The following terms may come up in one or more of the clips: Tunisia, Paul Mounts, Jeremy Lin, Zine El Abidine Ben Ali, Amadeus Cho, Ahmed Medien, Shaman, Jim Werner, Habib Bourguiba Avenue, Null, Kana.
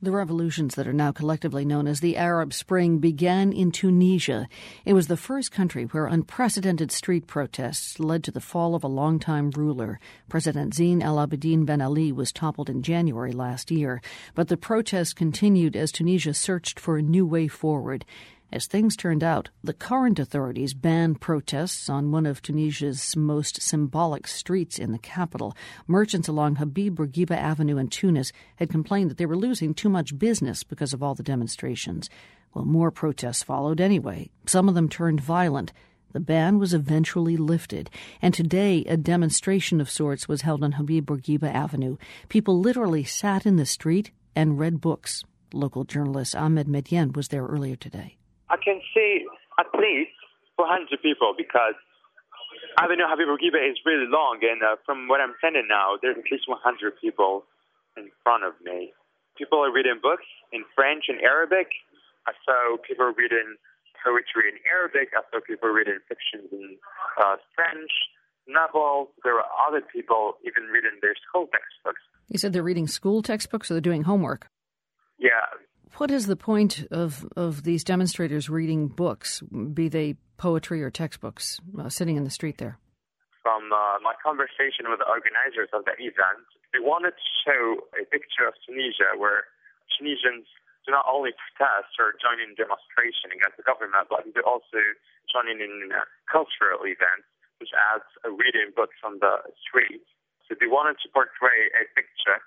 The revolutions that are now collectively known as the Arab Spring began in Tunisia. It was the first country where unprecedented street protests led to the fall of a longtime ruler. President Zine El Abidine Ben Ali was toppled in January last year, but the protests continued as Tunisia searched for a new way forward. As things turned out, the current authorities banned protests on one of Tunisia's most symbolic streets in the capital. Merchants along Habib Bourguiba Avenue in Tunis had complained that they were losing too much business because of all the demonstrations. Well, more protests followed anyway. Some of them turned violent. The ban was eventually lifted, and today a demonstration of sorts was held on Habib Bourguiba Avenue. People literally sat in the street and read books. Local journalist Ahmed Medien was there earlier today. I can say at least 400 people because Avenue Habib Bourguiba is really long, and from what I'm standing now, there's at least 100 people in front of me. People are reading books in French and Arabic. I saw people reading poetry in Arabic. I saw people reading fictions in French, novels. There were other people even reading their school textbooks. You said they're reading school textbooks, or they're doing homework? Yeah. What is the point of these demonstrators reading books, be they poetry or textbooks, sitting in the street there? From my conversation with the organizers of the event, they wanted to show a picture of Tunisia where Tunisians do not only protest or join in demonstration against the government, but they also join in cultural events, such as reading books on the street. So they wanted to portray a picture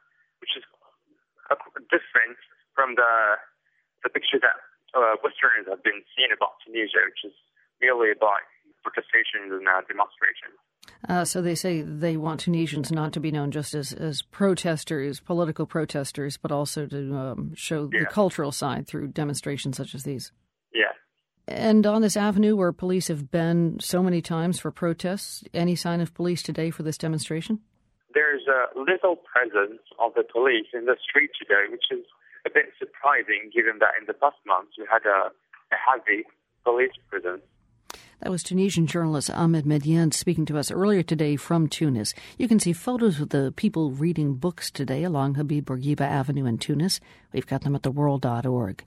which is different from the picture that Westerners have been seeing about Tunisia, which is merely about protestations and demonstrations. So they say they want Tunisians not to be known just as protesters, political protesters, but also to show the cultural side through demonstrations such as these. Yeah. And on this avenue where police have been so many times for protests, any sign of police today for this demonstration? There's a little presence of the police in the street today, which is a bit surprising, given that in the past months we had a heavy police presence. That was Tunisian journalist Ahmed Medien speaking to us earlier today from Tunis. You can see photos of the people reading books today along Habib Bourguiba Avenue in Tunis. We've got them at theworld.org.